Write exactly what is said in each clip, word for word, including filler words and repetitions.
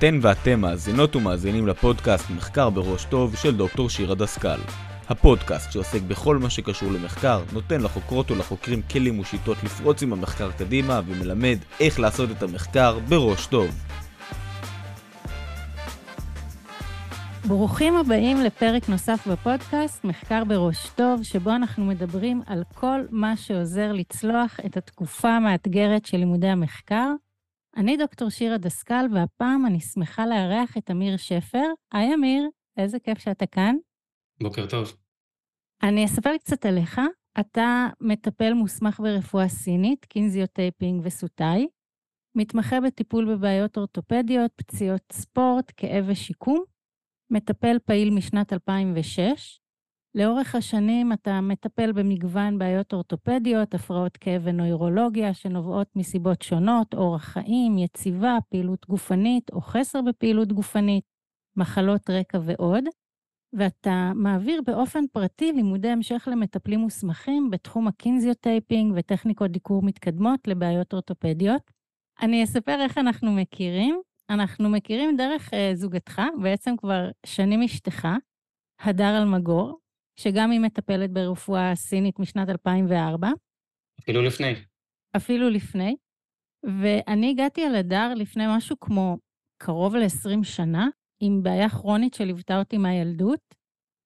אתן ואתם מאזינות ומאזינים לפודקאסט מחקר בראש טוב של דוקטור שירה דסקל. הפודקאסט שעוסק בכל מה שקשור למחקר, נותן לחוקרות ולחוקרים כלים ושיטות לפרוץ עם המחקר קדימה ומלמד איך לעשות את המחקר בראש טוב. ברוכים הבאים לפרק נוסף בפודקאסט מחקר בראש טוב, שבו אנחנו מדברים על כל מה שעוזר לצלוח את התקופה המאתגרת של לימודי המחקר. אני דוקטור שירה דסקל, והפעם אני שמחה לארח את אמיר שפר. היי אמיר, איזה כיף שאתה כאן. בוקר טוב. אני אספר קצת עליך. אתה מטפל מוסמך ברפואה סינית, קינזיוטייפינג וסוטאי, מתמחה בטיפול בבעיות אורתופדיות, פציעות ספורט, כאב ושיקום, מטפל פעיל משנת אלפיים ושש. לאורך השנים אתה מטפל במגוון בעיות אורתופדיות, הפרעות כאב ונוירולוגיה שנובעות מסיבות שונות, אורח חיים, יציבה, פעילות גופנית או חסר בפעילות גופנית, מחלות רקע ועוד. ואתה מעביר באופן פרטי לימודי המשך למטפלים מוסמכים בתחום הקינזיוטייפינג וטכניקות דיקור מתקדמות לבעיות אורתופדיות. אני אספר איך אנחנו מכירים. אנחנו מכירים דרך uh, זוגתך, בעצם כבר שנים אשתך, הדר אל מגור, שגם היא מטפלת ברפואה סינית משנת אלפיים וארבע. אפילו לפני. אפילו לפני. ואני הגעתי על הדר לפני משהו כמו קרוב ל-עשרים שנה, עם בעיה כרונית שליוותה אותי מהילדות.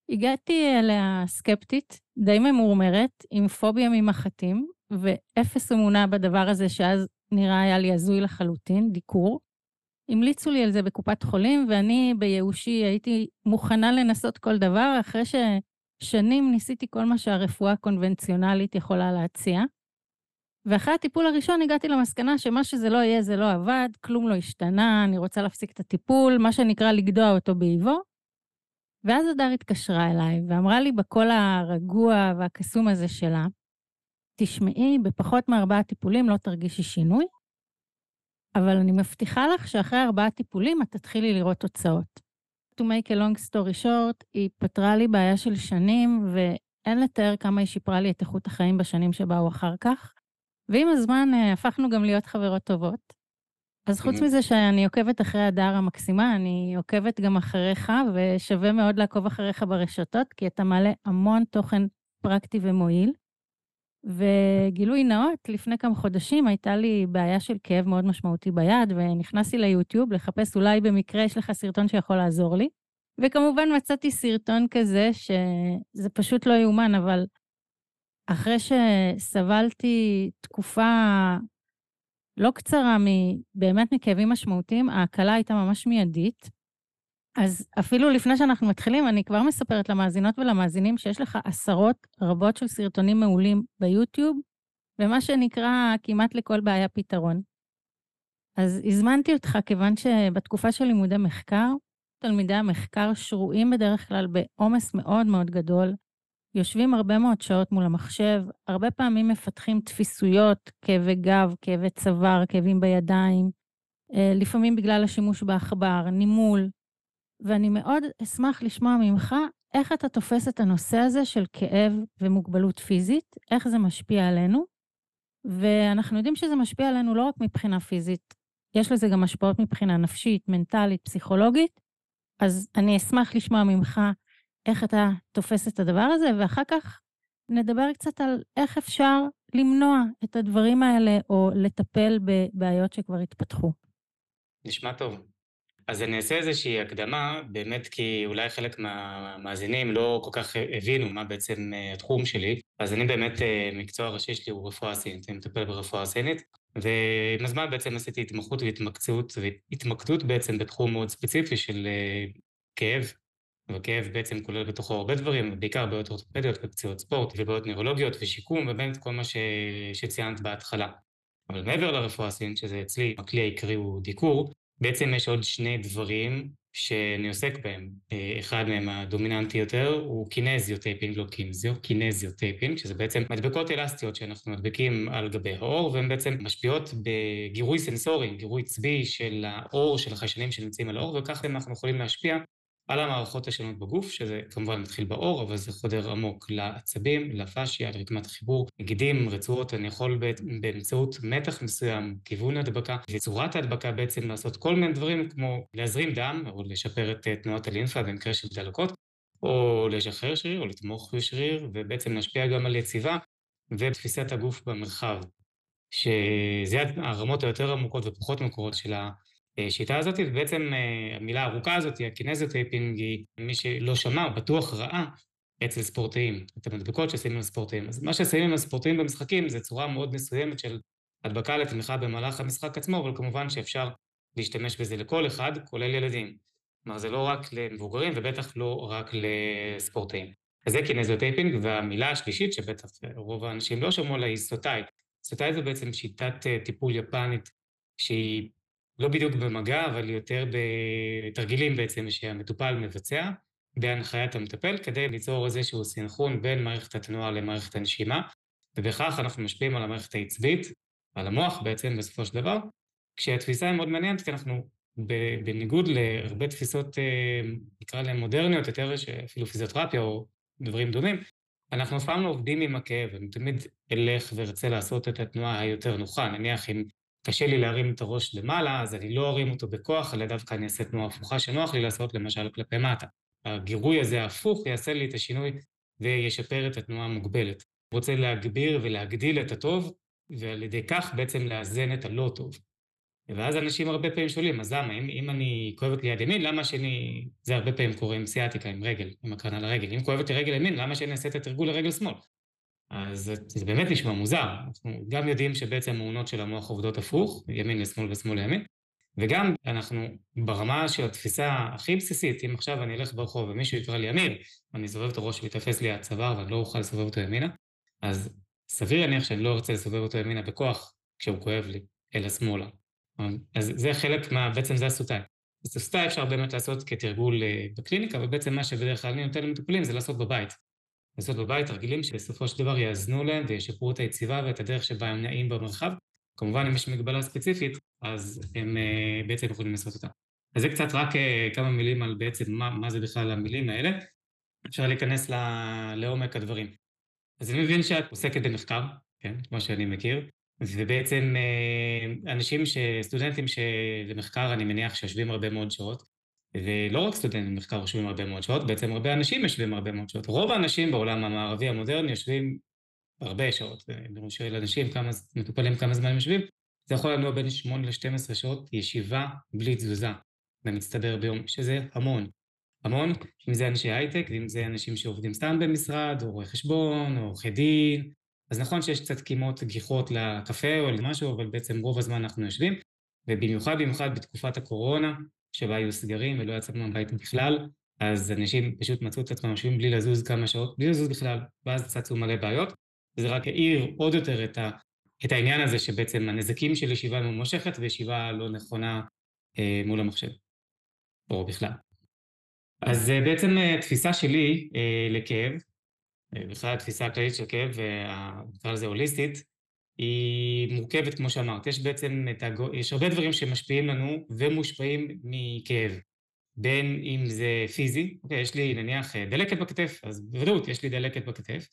הגעתי אליה סקפטית, די ממורמרת, עם פוביה ממחטים, ואפס אמונה בדבר הזה שאז נראה היה לי הזוי לחלוטין, דיקור. המליצו לי על זה בקופת חולים, ואני ביאושי הייתי מוכנה לנסות כל דבר, אחרי ששנים ניסיתי כל מה שהרפואה הקונבנציונלית יכולה להציע. ואחרי הטיפול הראשון הגעתי למסקנה שמה שזה לא יהיה זה לא עבד, כלום לא השתנה, אני רוצה להפסיק את הטיפול, מה שנקרא לגדוע אותו בעיבו. ואז הדר התקשרה אליי ואמרה לי בכל הרגוע והקסום הזה שלה, תשמעי, בפחות מארבעה טיפולים לא תרגישי שינוי, אבל אני מבטיחה לך שאחרי ארבעה טיפולים את תתחילי לראות תוצאות. To make a long story short, היא פתרה לי בעיה של שנים, ואין לתאר כמה היא שיפרה לי את איכות החיים בשנים שבאו אחר כך. ועם הזמן הפכנו גם להיות חברות טובות. אז חוץ מזה שאני עוקבת אחרי הדר המקסימה, אני עוקבת גם אחריך, ושווה מאוד לעקוב אחריך ברשתות, כי אתה מעלה המון תוכן פרקטי ומועיל. וגילוי נאות, לפני כמה חודשים הייתה לי בעיה של כאב מאוד משמעותי ביד, ונכנסתי ליוטיוב לחפש אולי במקרה יש לך סרטון שיכול לעזור לי, וכמובן מצאתי סרטון כזה שזה פשוט לא יאומן, אבל אחרי שסבלתי תקופה לא קצרה באמת מכאבים משמעותיים, ההקלה הייתה ממש מיידית. אז אפילו לפני שאנחנו מתחילים, אני כבר מספרת למאזינות ולמאזינים שיש לך עשרות רבות של סרטונים מעולים ביוטיוב, ומה שנקרא כמעט לכל בעיה פתרון. אז הזמנתי אותך כיוון שבתקופה של לימודי מחקר, תלמידי המחקר שרועים בדרך כלל בעומס מאוד מאוד גדול, יושבים הרבה מאוד שעות מול המחשב, הרבה פעמים מפתחים תפיסויות, כאבי גב, כאבי צוואר, כאבים בידיים, לפעמים בגלל השימוש באחבר, נימול, ואני מאוד אשמח לשמוע ממך איך אתה תופס את הנושא הזה של כאב ומוגבלות פיזית, איך זה משפיע עלינו, ואנחנו יודעים שזה משפיע עלינו לא רק מבחינה פיזית, יש לזה גם השפעות מבחינה נפשית, מנטלית, פסיכולוגית, אז אני אשמח לשמוע ממך איך אתה תופס את הדבר הזה, ואחר כך נדבר קצת על איך אפשר למנוע את הדברים האלה, או לטפל בבעיות שכבר התפתחו. נשמע טוב. אז אני אעשה איזושהי הקדמה, באמת כי אולי חלק מהמאזינים לא כל כך הבינו מה בעצם התחום שלי, אז אני באמת, מקצוע הראשי שלי הוא רפואה סינית, אני מטפל ברפואה סינית, ועם הזמן בעצם עשיתי התמחות והתמקצעות, והתמקדות בעצם בתחום מאוד ספציפי של כאב, וכאב בעצם כולל בתוכו הרבה דברים, בעיקר בעיות אורתופדיות ופציעות ספורט, ובעיות נוירולוגיות ושיקום, ובאמת כל מה ש... שציינת בהתחלה. אבל מעבר לרפואה סינית, שזה אצלי, הכלי העיקרי הוא דיקור, בעצם יש עוד שני דברים שאני עוסק בהם. אחד מהם הדומיננטי יותר הוא קינזיוטייפינג, לא קינזיו, קינזיוטייפינג, שזה בעצם מדבקות אלסטיות שאנחנו מדבקים על גבי האור, והן בעצם משפיעות בגירוי סנסורי, גירוי צבי של האור, של החיישנים שנמצאים על האור, וכך אנחנו יכולים להשפיע על המערכות השונות בגוף, שזה כמובן מתחיל בעור, אבל זה חודר עמוק לעצבים, לפשיה, לרקמת חיבור, נגידים, רצועות, אני יכול באמצעות מתח מסוים, כיוון הדבקה, וצורת ההדבקה בעצם לעשות כל מיני דברים כמו להזרים דם, או לשפר את תנועת הלימפה במקרה של דלקות, או לשחרר שריר, או לתמוך בשריר, ובעצם להשפיע גם על יציבה, ותפיסת הגוף במרחב, שזה הרמות היותר עמוקות ופחות מקורות של ה... השיטה הזאת, ובעצם המילה הארוכה הזאת, הקינזיוטייפינג, היא מי שלא שמע, בטוח ראה אצל ספורטאים, את המדבקות ששמים לספורטאים. אז מה ששמים לספורטאים במשחקים זה צורה מאוד מסוימת של הדבקה לתמיכה במהלך המשחק עצמו, אבל כמובן שאפשר להשתמש בזה לכל אחד, כולל ילדים. כלומר, זה לא רק למבוגרים ובטח לא רק לספורטאים. אז זה קינזיוטייפינג, והמילה השלישית שבטח רוב האנשים לא שמעו לה היא סוטאי. סוטאי זה בעצם שיטת טיפול יפנית שהיא לא בדיוק במגע, אבל יותר בתרגילים בעצם שהמטופל מבצע, בהנחיית המטפל, כדי ליצור איזשהו סינכרון בין מערכת התנועה למערכת הנשימה, ובכך אנחנו משפיעים על המערכת העצבית, על המוח בעצם בסופו של דבר, כשהתפיסה היא מאוד מעניינת, כי אנחנו בניגוד להרבה תפיסות, נקרא להן מודרניות, יותר שאפילו פיזיותרפיה או דברים דומים, אנחנו אף פעם לא עובדים עם הכאב, אני תמיד אלך ורצה לעשות את התנועה היותר נוחה, נניח אם קשה לי להרים את הראש למעלה, אז אני לא ארים אותו בכוח, אלא דווקא אני אעשה תנועה הפוכה שנוח לי לעשות, למשל כלפי מטה. הגירוי הזה ההפוך יעשה לי את השינוי וישפר את התנועה המוגבלת. רוצה להגביר ולהגדיל את הטוב, ועל ידי כך בעצם לאזן את הלא טוב. ואז אנשים הרבה פעמים שואלים, אז למה? אם, אם אני כואבת לי יד ימין, למה שאני... זה הרבה פעמים קורה עם סיאטיקה, עם רגל, עם הקרנה לרגל. אם כואבת לי רגל ימין, למה שאני אעשה את התרגול לרגל שמאל? אז זה באמת נשמע מוזר, אנחנו גם יודעים שבעצם המעונות של המוח עובדות הפוך, ימין לשמאל ושמאל לימין, וגם אנחנו ברמה של התפיסה הכי בסיסית, אם עכשיו אני אלך ברחוב ומישהו יקרא לי ימין, אני אסובב את הראש ויתפס לי הצוואר ואני לא אוכל לסובב אותו ימינה, אז סביר להניח שאני לא רוצה לסובב אותו ימינה בכוח כשהוא כואב לי, אלא שמאלה. אז זה חלק מה, בעצם זה הסוטאי. הסוטאי אפשר באמת לעשות כתרגול בקליניקה, ובעצם מה שבדרך כלל אני נותן למטופלים זה לעשות בבית. לעשות בבית תרגילים שבסופו של דבר יאזנו להם וישפרו את היציבה ואת הדרך שבה הם נעים במרחב. כמובן, אם יש מגבלה ספציפית, אז הם uh, בעצם יכולים לעשות אותה. אז זה קצת רק uh, כמה מילים על בעצם מה, מה זה בכלל המילים האלה. אפשר להיכנס ל... לעומק הדברים. אז אני מבין שאת עוסקת במחקר, כן? כמו שאני מכיר, ובעצם uh, אנשים, ש... סטודנטים שלמחקר, אני מניח שיושבים הרבה מאוד שעות, ולא רק סטודנטים במחקר יושבים הרבה מאוד שעות, בעצם הרבה אנשים יושבים הרבה מאוד שעות. רוב האנשים בעולם המערבי המודרני יושבים הרבה שעות. אני שואל אנשים, כמה, מטופלים כמה זמן יושבים, זה יכול לנוע בין שמונה עד שתים עשרה שעות ישיבה בלי תזוזה, במצטבר ביום, שזה המון. המון, אם זה אנשי הייטק, אם זה אנשים שעובדים סתם במשרד, או רואי חשבון, או עורכי דין, אז נכון שיש קצת קימות גיחות לקפה או למשהו, אבל בעצם רוב הזמן אנחנו יושבים, ובמיוחד במיוחד בתקופת הקורונה, שבה היו סגרים ולא יצאו מהבית בכלל, אז אנשים פשוט מצאו את עצמם יושבים בלי לזוז כמה שעות, בלי לזוז בכלל, ואז צצו מלא בעיות, וזה רק העיר עוד יותר את, ה, את העניין הזה, שבעצם הנזקים של ישיבה ממושכת, וישיבה לא נכונה אה, מול המחשב, או בכלל. אז אה, בעצם התפיסה שלי אה, לכאב, אה, בכלל התפיסה הכללית של כאב, והתפיסה הזה הוליסטית, היא מורכבת, כמו שאמרת, יש בעצם, הגו... יש הרבה דברים שמשפיעים לנו ומושפעים מכאב, בין אם זה פיזי, אוקיי, יש לי נניח דלקת בכתף, אז בוודאות יש לי דלקת בכתף,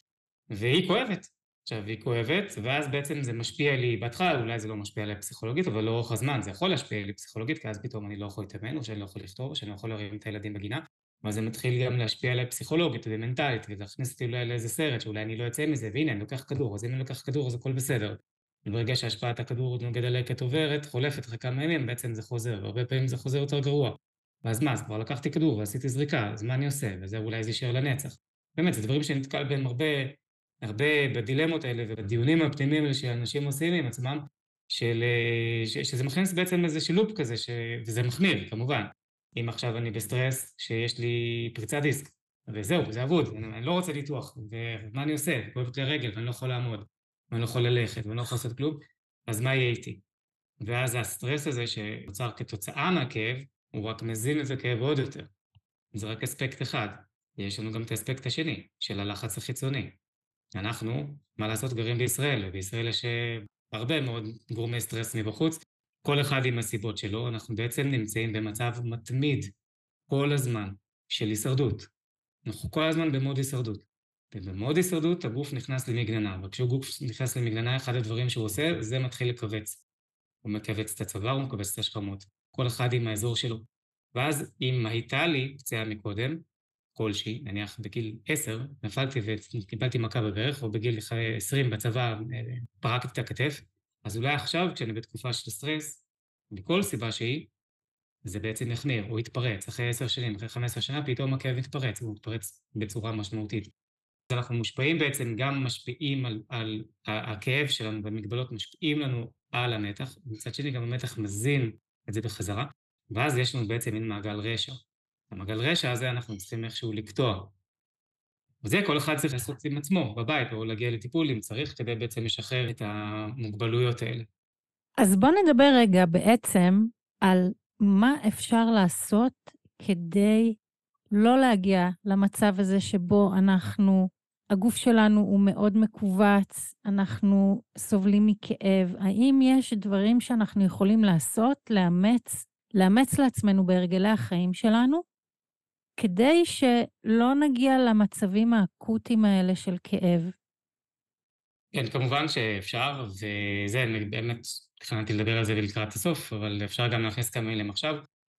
והיא כואבת, עכשיו היא כואבת, ואז בעצם זה משפיע לי, בהתחלה אולי זה לא משפיע עליה פסיכולוגית, אבל לאורך הזמן זה יכול להשפיע לי פסיכולוגית, כי אז פתאום אני לא יכול להתאמן, או שאני לא יכול לכתוב, או שאני לא יכול להרים את הילדים בגינה, אז זה מתחיל גם להשפיע עליי פסיכולוגית ומנטלית, ולהכניס אותי אולי לאיזה סרט, שאולי אני לא יצא מזה, והנה, אני לוקח כדור, אז אם אני לוקח כדור, אז הכל בסדר. וברגע שהשפעת הכדור נוגד הלקת עוברת, חולפת אחרי כמה ימים, בעצם זה חוזר, והרבה פעמים זה חוזר יותר גרוע. ואז מה, אז כבר לקחתי כדור ועשיתי זריקה, אז מה אני עושה? וזה אולי זה יישאר לנצח. באמת, זה דברים שנתקל בהם הרבה, הרבה בדילמות האלה, ובדיונים הפנימיים האלה שאנשים עושים עם עצמם, של, ש, שזה מכניס בעצם איזה שילוב כזה, ש, וזה מחמיר, כמובן. אם עכשיו אני בסטרס שיש לי פריצת דיסק, וזהו, זה עבוד, אני לא רוצה ליתוח, ומה אני עושה? כואבת לי רגל, ואני לא יכול לעמוד, ואני לא יכול ללכת, ואני לא יכול לעשות כלום, אז מה יהיה איתי? ואז הסטרס הזה שנוצר כתוצאה מהכאב, הוא רק מזין את הכאב עוד יותר. זה רק אספקט אחד. יש לנו גם את האספקט השני, של הלחץ החיצוני. אנחנו, מה לעשות, גרים בישראל, ובישראל יש הרבה מאוד גורמי סטרס מבחוץ, כל אחד עם הסיבות שלו, אנחנו בעצם נמצאים במצב מתמיד כל הזמן של הישרדות. אנחנו כל הזמן במוד הישרדות. ובמוד הישרדות הגוף נכנס למגננה, וכשהוא גוף נכנס למגננה, אחד הדברים שהוא עושה, זה מתחיל לקרץ. הוא מקרץ את הצוואר, הוא מקרץ את השכמות. כל אחד עם האזור שלו. ואז אם הייתה לי פציעה מקודם, כלשהי, נניח בגיל עשר, נפלתי וקיבלתי מכה בברך, או בגיל עשרים בצבא פרקתי את הכתף, אז אולי עכשיו, כשאני בתקופה של סטרס, בכל סיבה שהיא, זה בעצם יחמיר, הוא יתפרץ. אחרי עשר שנים, אחרי חמש עשרה שנה, פתאום הכאב יתפרץ, הוא יתפרץ בצורה משמעותית. אז אנחנו מושפעים בעצם, גם משפיעים על, על הכאב שלנו, והמגבלות משפיעים לנו על המתח, מצד שני גם המתח מזין את זה בחזרה, ואז יש לנו בעצם מין מעגל רשע. המעגל רשע הזה אנחנו צריכים איכשהו לקטוע. וזה כל אחד צריך לעשות עם עצמו, בבית, או להגיע לטיפול אם צריך, כדי בעצם לשחרר את המוגבלויות האלה. אז בוא נדבר רגע בעצם על מה אפשר לעשות כדי לא להגיע למצב הזה שבו אנחנו, הגוף שלנו הוא מאוד מקובץ, אנחנו סובלים מכאב. האם יש דברים שאנחנו יכולים לעשות, לאמץ, לאמץ לעצמנו בהרגלי החיים שלנו, כדי שלא נגיע למצבים האקוטיים האלה של כאב? כן, כמובן שאפשר, וזה, אני באמת תכננתי לדבר על זה ולקראת הסוף, אבל אפשר גם להכניס כמה מילים עכשיו.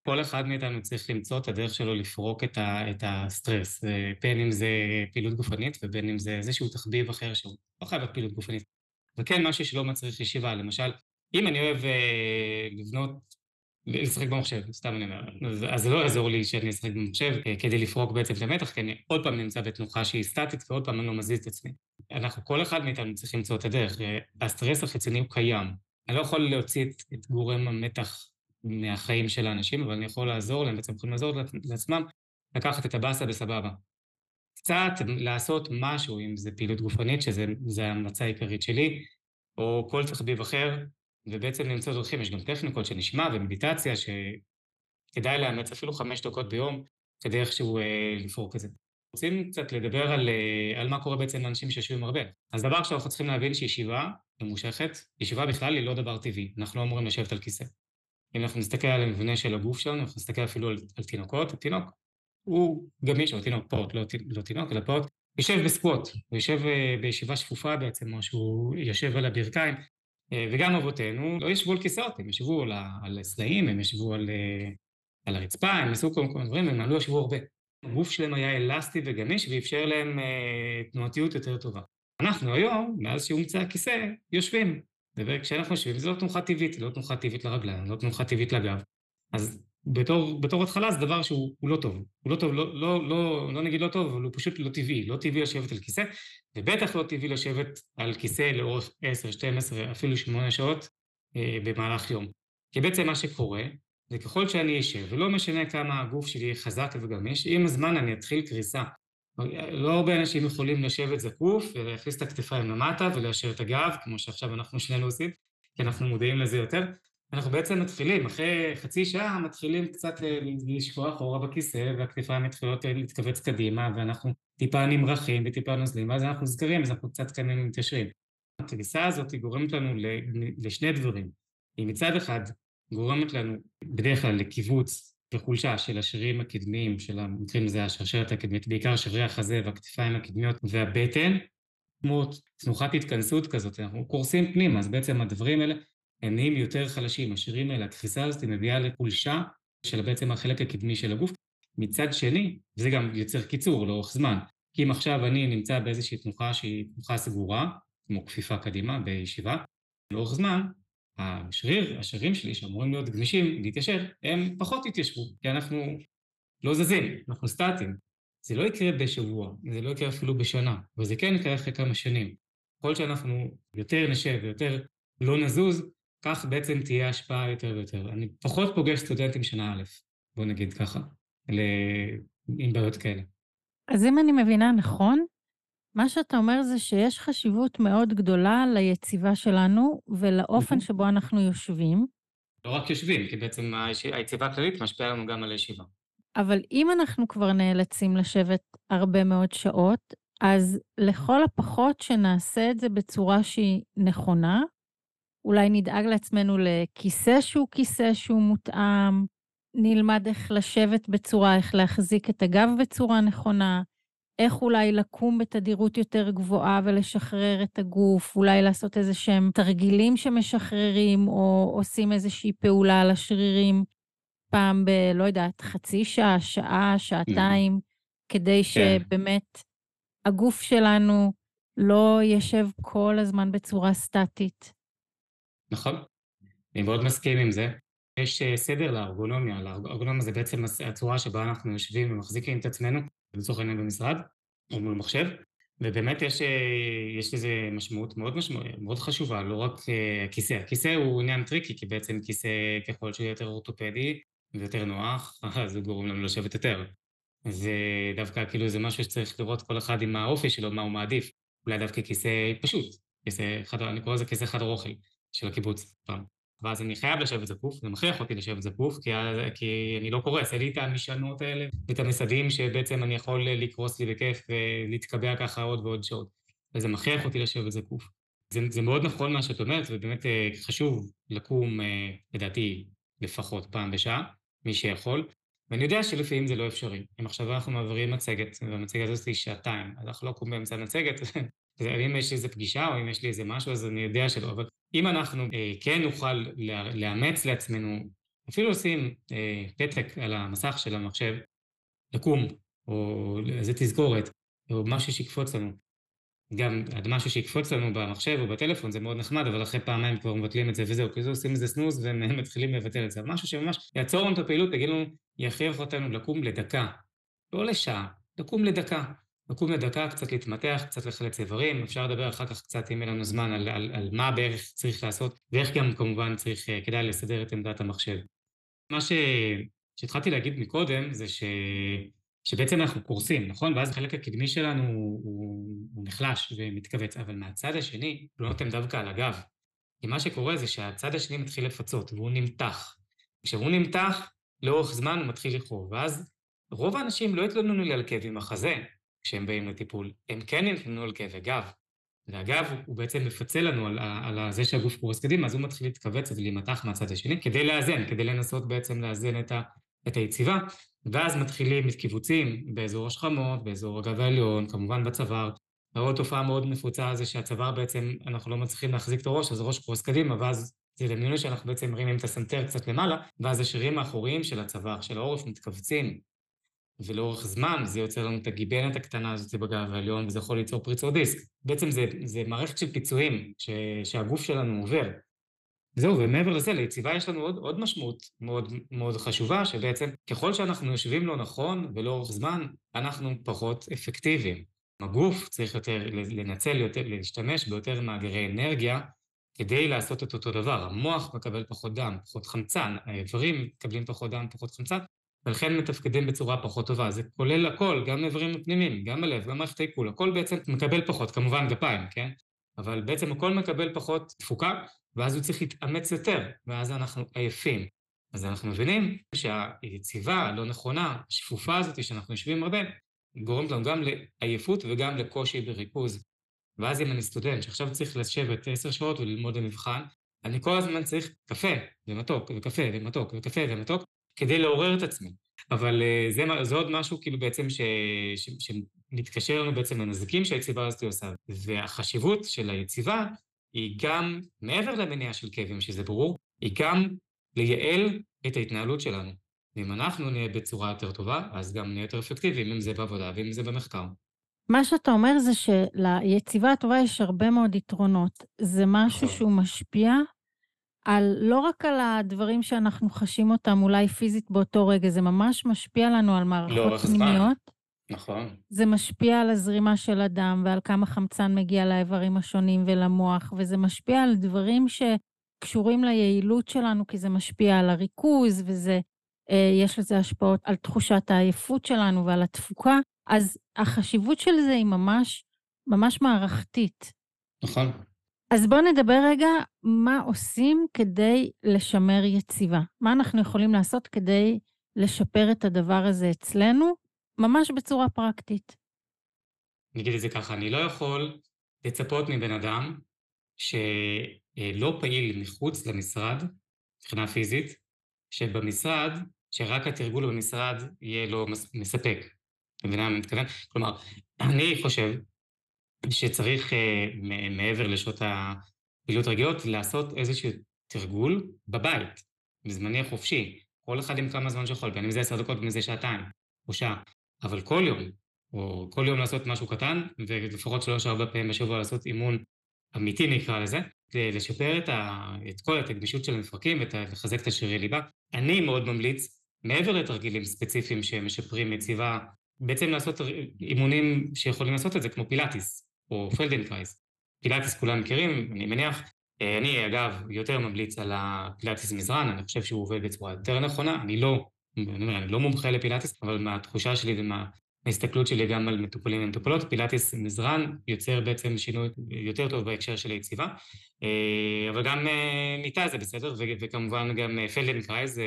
כל אחד מאיתנו צריך למצוא את הדרך שלו לפרוק את, ה, את הסטרס, בין אם זה פעילות גופנית, ובין אם זה איזשהו תחביב אחר שהוא לא חייב פעילות גופנית. וכן, משהו שלא מצריך ישיבה, למשל, אם אני אוהב אה, לבנות, לשחק במחשב, סתם אני אומר, אז, אז זה לא יעזור לי שאני אשחק במחשב כדי לפרוק בעצם את המתח, כי אני עוד פעם נמצא בתנוחה שהיא סטטית, ועוד פעם אני לא מזיז את עצמי. אנחנו, כל אחד מאיתנו צריך למצוא את הדרך. הסטרס החיצוני הוא קיים. אני לא יכול להוציא את, את גורם המתח מהחיים של האנשים, אבל אני יכול לעזור להם, בעצם יכולים לעזור לעצמם, לקחת את הבאסה בסבבה. קצת לעשות משהו, אם זה פעילות גופנית, שזה ההמלצה העיקרית שלי, או כל תחביב אחר, ובעצם למצוא דרכים, יש גם טכניקות שנשמע ומדיטציה שכדאי לאמץ אפילו חמש דקות ביום כדי איכשהו אה, לפרוק את זה. רוצים קצת לדבר על, אה, על מה קורה בעצם לאנשים שיושבים הרבה. אז דבר שאנחנו צריכים להבין שישיבה ממושכת, ישיבה בכלל היא לא דבר טבעי, אנחנו לא אמורים לשבת על כיסא. אם אנחנו נסתכל על המבנה של הגוף שלנו, אנחנו נסתכל אפילו על, על תינוקות, התינוק הוא גמיש, או תינוק פעות, לא, לא תינוק אלא פעות, יושב בסקווט, הוא יושב אה, בישיבה שפופה בעצם, או שהוא יושב על הברכיים, וגם אבותינו לא ישבו על כיסאות, הם ישבו על, על סלעים, הם ישבו על, על הרצפה, הם עשו כל מיני דברים, הם לא ישבו הרבה. הגוף שלהם היה אלסטי וגמיש, ואפשר להם אה, תנועתיות יותר טובה. אנחנו היום, מאז שהומצא הכיסא, יושבים. וכשאנחנו יושבים, זה לא תנוחה טבעית, לא תנוחה טבעית לרגליים, לא תנוחה טבעית לגב. אז בתור, בתור התחלה זה דבר שהוא לא טוב. הוא לא טוב, לא, לא, לא, לא נגיד לא טוב, אבל הוא פשוט לא טבעי. לא טבעי לשבת על כיסא, ובטח לא טבעי לשבת על כיסא לאורך עשר, שתים עשרה, אפילו שמונה שעות אה, במהלך יום. כי בעצם מה שקורה, זה ככל שאני אשב, ולא משנה כמה הגוף שלי חזק וגמיש, עם הזמן אני אתחיל קריסה. לא הרבה אנשים יכולים לשבת זקוף, ולהכניס את הכתפיים למטה, ולאשר את הגב, כמו שעכשיו אנחנו שנינו עושים, כי אנחנו מודעים לזה יותר. אנחנו בעצם מתחילים, אחרי חצי שעה, מתחילים קצת לשפוע אחורה בכיסא, והכתפיים מתחילות להתכווץ קדימה, ואנחנו טיפה נמרחים וטיפה נוזלים, ואז אנחנו נזכרים, אז אנחנו קצת כאן מתיישרים. התגיסה הזאת גורמת לנו לשני דברים. היא מצד אחד גורמת לנו בדרך כלל לקיבוץ וחולשה של השרירים הקדמיים, של המקרים זה השרשרת הקדמית, בעיקר שרירי החזה והכתפיים הקדמיות והבטן, כמו תנוחת התכנסות כזאת, אנחנו קורסים פנים, אז בעצם הדברים האלה, הם נהיים יותר חלשים, השרירים האלה, הכחיסה הזאת מביאה לחולשה של בעצם החלק הקדמי של הגוף. מצד שני, זה גם יוצר קיצור לאורך זמן, כי אם עכשיו אני נמצא באיזושהי תנוחה שהיא תנוחה סגורה, כמו כפיפה קדימה בישיבה, לאורך זמן, השריר, השרירים שלי שאמורים להיות גמישים, להתיישר, הם פחות התיישבו, כי אנחנו לא זזים, אנחנו סטטים. זה לא יקרה בשבוע, זה לא יקרה אפילו בשנה, וזה כן יקרה אחרי כמה שנים. כל שאנחנו יותר נשב ויותר לא נזוז, כך בעצם תהיה השפעה יותר ויותר. אני פחות פוגש סטודנטים שנה א', בוא נגיד ככה, עם בעיות כאלה. אז אם אני מבינה נכון, מה שאתה אומר זה שיש חשיבות מאוד גדולה ליציבה שלנו ולאופן שבו אנחנו יושבים. לא רק יושבים, כי בעצם היציבה הכללית משפיעה לנו גם על הישיבה. אבל אם אנחנו כבר נאלצים לשבת הרבה מאוד שעות, אז לכל הפחות שנעשה את זה בצורה שהיא נכונה, אולי נדאג לעצמנו לכיסא שהוא כיסא שהוא מותאם, נלמד איך לשבת בצורה, איך להחזיק את הגב בצורה נכונה, איך אולי לקום בתדירות יותר גבוהה ולשחרר את הגוף, אולי לעשות איזה שהם תרגילים שמשחררים, או עושים איזושהי פעולה על השרירים, פעם ב, לא יודעת, חצי שעה, שעה, שעתיים, כדי שבאמת הגוף שלנו לא ישב כל הזמן בצורה סטטית. נכון, אני מאוד מסכים עם זה. יש סדר לארגונומיה, הארגונומיה זה בעצם הצורה שבה אנחנו יושבים ומחזיקים את עצמנו, לצורך העניין במשרד, או מול מחשב, ובאמת יש, יש לזה משמעות מאוד, משמעות מאוד חשובה, לא רק כיסא. הכיסא הוא עניין טריקי, כי בעצם כיסא ככל שהוא יותר אורתופדי ויותר נוח, אז הוא גורם לנו לשבת יותר. זה דווקא כאילו זה משהו שצריך לראות כל אחד עם האופי שלו, מה הוא מעדיף. אולי דווקא כיסא פשוט, כיסא חדר, אני קורא לזה כיסא חדר אוכל של הקיבוץ פעם. ואז אני חייב לשבת זפוף, זה מכריח אותי לשבת זפוף, כי, כי אני לא קורס, אין לי את המשענות האלה, ואת המסדים שבעצם אני יכול לקרוס לי בכיף ולהתקבע ככה עוד ועוד שעות. וזה מכריח אותי לשבת זפוף. זה, זה מאוד נכון מה שאת אומרת, ובאמת חשוב לקום, לדעתי, לפחות פעם בשעה, מי שיכול, ואני יודע שלפעמים זה לא אפשרי. אם עכשיו אנחנו מעבירים מצגת, והמצגת הזאת היא שעתיים, אז אנחנו לא קום באמצע מצגת, אם יש לי איזו פגישה או אם יש לי איזה משהו, אז אני יודע שלא. אבל אם אנחנו אה, כן נוכל לאמץ לעצמנו, אפילו עושים אה, פתק על המסך של המחשב, לקום, או איזו תזכורת, או משהו שיקפוץ לנו. גם משהו שיקפוץ לנו במחשב או בטלפון, זה מאוד נחמד, אבל אחרי פעמיים כבר מבטלים את זה וזהו, כי זה עושים איזה סנוז והם מתחילים לבטל את זה. משהו שממש יעצור לנו את הפעילות, תגיד לנו, יכריח אותנו לקום לדקה, לא לשעה, לקום לדקה. לקום לדקה, קצת להתמתח, קצת לחלץ איברים, אפשר לדבר אחר כך קצת, אם אין לנו זמן, על, על, על מה בערך צריך לעשות, ואיך גם כמובן צריך, כדאי לסדר את עמדת המחשב. מה ש... שהתחלתי להגיד מקודם, זה ש... שבעצם אנחנו קורסים, נכון? ואז החלק הקדמי שלנו הוא, הוא נחלש ומתכווץ, אבל מהצד השני, תלונות הם דווקא על הגב. כי מה שקורה זה שהצד השני מתחיל לפצות, והוא נמתח. כשהוא נמתח, לאורך זמן הוא מתחיל לחור, ואז רוב האנשים לא התלוננו לי על כאב עם החזה. כשהם באים לטיפול, הם כן נתנו על כאבי גב, והגב הוא בעצם מפצה לנו על, על זה שהגוף קורס קדימה, אז הוא מתחיל להתכווץ ולהימתח מהצד השני, כדי לאזן, כדי לנסות בעצם לאזן את, ה, את היציבה, ואז מתחילים מתקיבוצים באזור השכמות, באזור הגב העליון, כמובן בצוואר, ועוד תופעה מאוד מפוצה זה שהצוואר בעצם, אנחנו לא מצליחים להחזיק את הראש, אז הראש קורס קדימה, ואז זה דמיינו שאנחנו בעצם מרימים את הסנטר קצת למעלה, ואז השרירים האחוריים של הצוואר, של העורף, מתכווצים. ולאורך זמן זה יוצר לנו את הגיבנת הקטנה הזאת בגב העליון, וזה יכול ליצור פריצות דיסק. בעצם זה, זה מערכת של פיצויים ש, שהגוף שלנו עובר. זהו, ומעבר לזה, ליציבה יש לנו עוד, עוד משמעות מאוד, מאוד חשובה, שבעצם ככל שאנחנו יושבים לו נכון ולאורך זמן, אנחנו פחות אפקטיביים. הגוף צריך יותר לנצל, יותר, להשתמש ביותר מאגרי אנרגיה, כדי לעשות את אותו דבר. המוח מקבל פחות דם, פחות חמצן, האיברים מקבלים פחות דם, פחות חמצן, ולכן מתפקדים בצורה פחות טובה. זה כולל הכל, גם איברים פנימיים, גם הלב, גם מערכת העיכול, הכל בעצם מקבל פחות, כמובן גפיים, כן? אבל בעצם הכל מקבל פחות תפוקה, ואז הוא צריך להתאמץ יותר, ואז אנחנו עייפים. אז אנחנו מבינים שהיציבה לא נכונה, השפופה הזאת שאנחנו יושבים הרבה, גורמת לנו גם לעייפות וגם לקושי בריכוז. ואז אם אני סטודנט, שעכשיו צריך לשבת עשר שעות וללמוד למבחן, אני כל הזמן צריך קפה ומתוק וקפה ומתוק וקפה ומתוק, כדי לעורר את עצמי. אבל זה, זה עוד משהו כאילו בעצם ש, ש, שמתקשר לנו בעצם לנזקים שהיציבה הזאת עושה. והחשיבות של היציבה היא גם, מעבר למניעה של כאבים, שזה ברור, היא גם לייעל את ההתנהלות שלנו. ואם אנחנו נהיה בצורה יותר טובה, אז גם נהיה יותר אפקטיביים, אם זה בעבודה ואם זה במחקר. מה שאתה אומר זה שליציבה הטובה יש הרבה מאוד יתרונות. זה משהו שהוא משפיע על, לא רק על הדברים שאנחנו חשים אותם אולי פיזית באותו רגע, זה ממש משפיע לנו על מערכות פנימיות. נכון. זה משפיע על הזרימה של הדם ועל כמה חמצן מגיע לאיברים השונים ולמוח, וזה משפיע על דברים שקשורים ליעילות שלנו, כי זה משפיע על הריכוז, וזה, אה, יש לזה השפעות על תחושת העייפות שלנו ועל התפוקה. אז החשיבות של זה היא ממש, ממש מערכתית. נכון. אז בואו נדבר רגע מה עושים כדי לשמר יציבה. מה אנחנו יכולים לעשות כדי לשפר את הדבר הזה אצלנו, ממש בצורה פרקטית. נגיד את זה ככה, אני לא יכול לצפות מבן אדם שלא פעיל מחוץ למשרד, מבחינה פיזית, שבמשרד שרק התרגול במשרד יהיה לו מספק. מבינה, מתכוון? כלומר, אני חושב שצריך מעבר לשעות הפעילות הרגילות, לעשות איזשהו תרגול בבית, בזמני החופשי, כל אחד עם כמה זמן שיכול, בין אם זה עשר דקות, בין אם זה שעתיים, או שעה, אבל כל יום, או כל יום לעשות משהו קטן, ולפחות שלוש ארבע פעמים בשבוע לעשות אימון אמיתי נקרא לזה, לשפר את, ה... את כל, את הגמישות של המפרקים, ולחזק את השרירי ליבה. אני מאוד ממליץ, מעבר לתרגילים ספציפיים שמשפרים יציבה, בעצם לעשות אימונים שיכולים לעשות את זה, כמו פילאטיס, או פלדנקרייז. פילאטיס כולם מכירים, אני מניח, אני אגב יותר ממליץ על הפילאטיס מזרן, אני חושב שהוא עובד בצורה יותר נכונה, אני לא, אני לא מומחה לפילאטיס, אבל מהתחושה שלי ומה... ההסתכלות שלי גם על מטופולים ומטופלות, פילאטיס מזרן יוצר בעצם שינוי יותר טוב בהקשר של היציבה, אבל גם מיטה זה בסדר, וכמובן גם פלדנקרייז,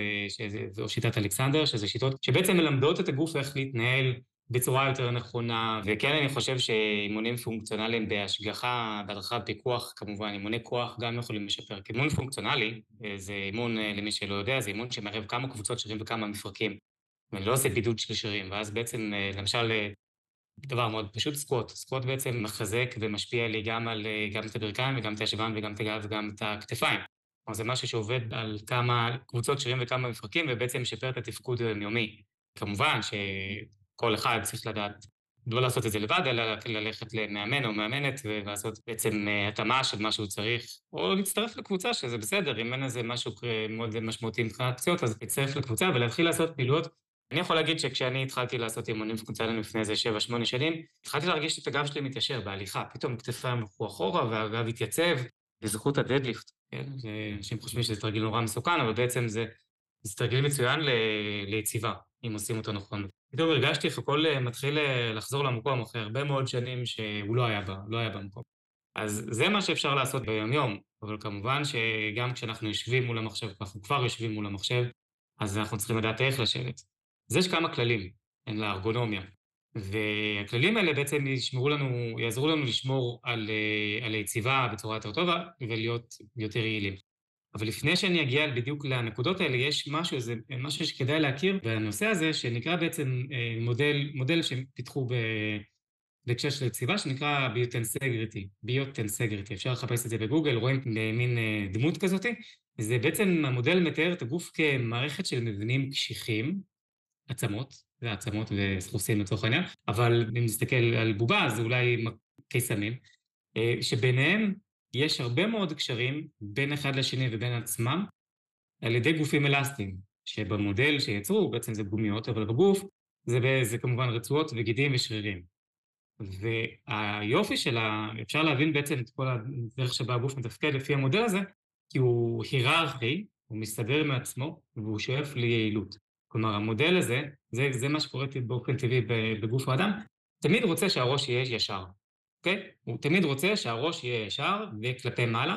או שיטת אלכסנדר, שזה שיטות שבעצם מלמדות את הגוף איך להתנהל בצורה יותר נכונה, וכן אני חושב שאימונים פונקציונליים בהשגחה, בהדרכת פיקוח, כמובן אימוני כוח גם יכולים לשפר. אימון פונקציונלי, זה אימון למי שלא יודע, זה אימון שמערב כמה קבוצות שרירים וכמה מפרקים. אני לא עושה בידוד של שרירים, ואז בעצם, למשל, דבר מאוד פשוט, סקווט. סקווט בעצם מחזק ומשפיע לי גם על, גם את הברכיים וגם את השבן וגם את הגב וגם את הכתפיים. זה משהו שעובד על כמה קבוצות שרירים וכמה מפרקים, ובעצם משפר את התפקוד היומי. כמובן שכל אחד צריך לדעת, לא לעשות את זה לבד, אלא ללכת למאמן או מאמנת, ולעשות בעצם התאמה של מה שהוא צריך, או להצטרף לקבוצה, שזה בסדר. אם אין איזה משהו מאוד משמעותי מבחינת פציעות, אז להצטרף לקבוצה ולהתחיל לעשות פעילויות. אני יכול להגיד שכשאני התחלתי לעשות אימונים פונקציונליים לפני איזה שבע שמונה שנים, התחלתי להרגיש את הגב שלי מתיישר בהליכה, פתאום כתפיים הלכו אחורה והגב התייצב בזכות הדדליפט. אנשים חושבים שזה תרגיל נורא מסוכן, אבל בעצם זה תרגיל מצוין ליציבה, אם עושים אותו נכון. פתאום הרגשתי שהכל מתחיל לחזור למקום אחרי הרבה מאוד שנים שהוא לא היה בה, לא היה במקום. אז זה מה שאפשר לעשות ביום-יום, אבל כמובן שגם כשאנחנו יושבים מול המחשב, אנחנו כבר יושבים מול המחשב, אז אנחנו צריכים לדעת איך לשבת. אז יש כמה כללים, אין לה ארגונומיה, והכללים האלה בעצם ישמרו לנו, יעזרו לנו לשמור על, על היציבה בצורה יותר טובה ולהיות יותר יעילים. אבל לפני שאני אגיע בדיוק לנקודות האלה, יש משהו, זה משהו שכדאי להכיר בנושא הזה, שנקרא בעצם מודל, מודל שפיתחו בהקשר של היציבה, שנקרא Biotensegrity. Biotensegrity, אפשר לחפש את זה בגוגל, רואים מין דמות כזאת. זה בעצם המודל מתאר את הגוף כמערכת של מבנים קשיחים, עצמות, זה עצמות וסחוסים לצורך העניין, אבל אם נסתכל על בובה, זה אולי קיסמים, שביניהם יש הרבה מאוד קשרים בין אחד לשני ובין עצמם, על ידי גופים אלסטיים, שבמודל שיצרו, בעצם זה גומיות, אבל בגוף, זה, זה כמובן רצועות וגידים ושרירים. והיופי שלה, אפשר להבין בעצם את כל הדרך שבה הגוף מתפקד לפי המודל הזה, כי הוא היררכי, הוא מסתדר מעצמו, והוא שואף ליעילות. כלומר, המודל הזה, זה, זה מה שקוראת באופן טבעי בגוף האדם, תמיד רוצה שהראש יהיה ישר, אוקיי? הוא תמיד רוצה שהראש יהיה ישר וכלפי מעלה.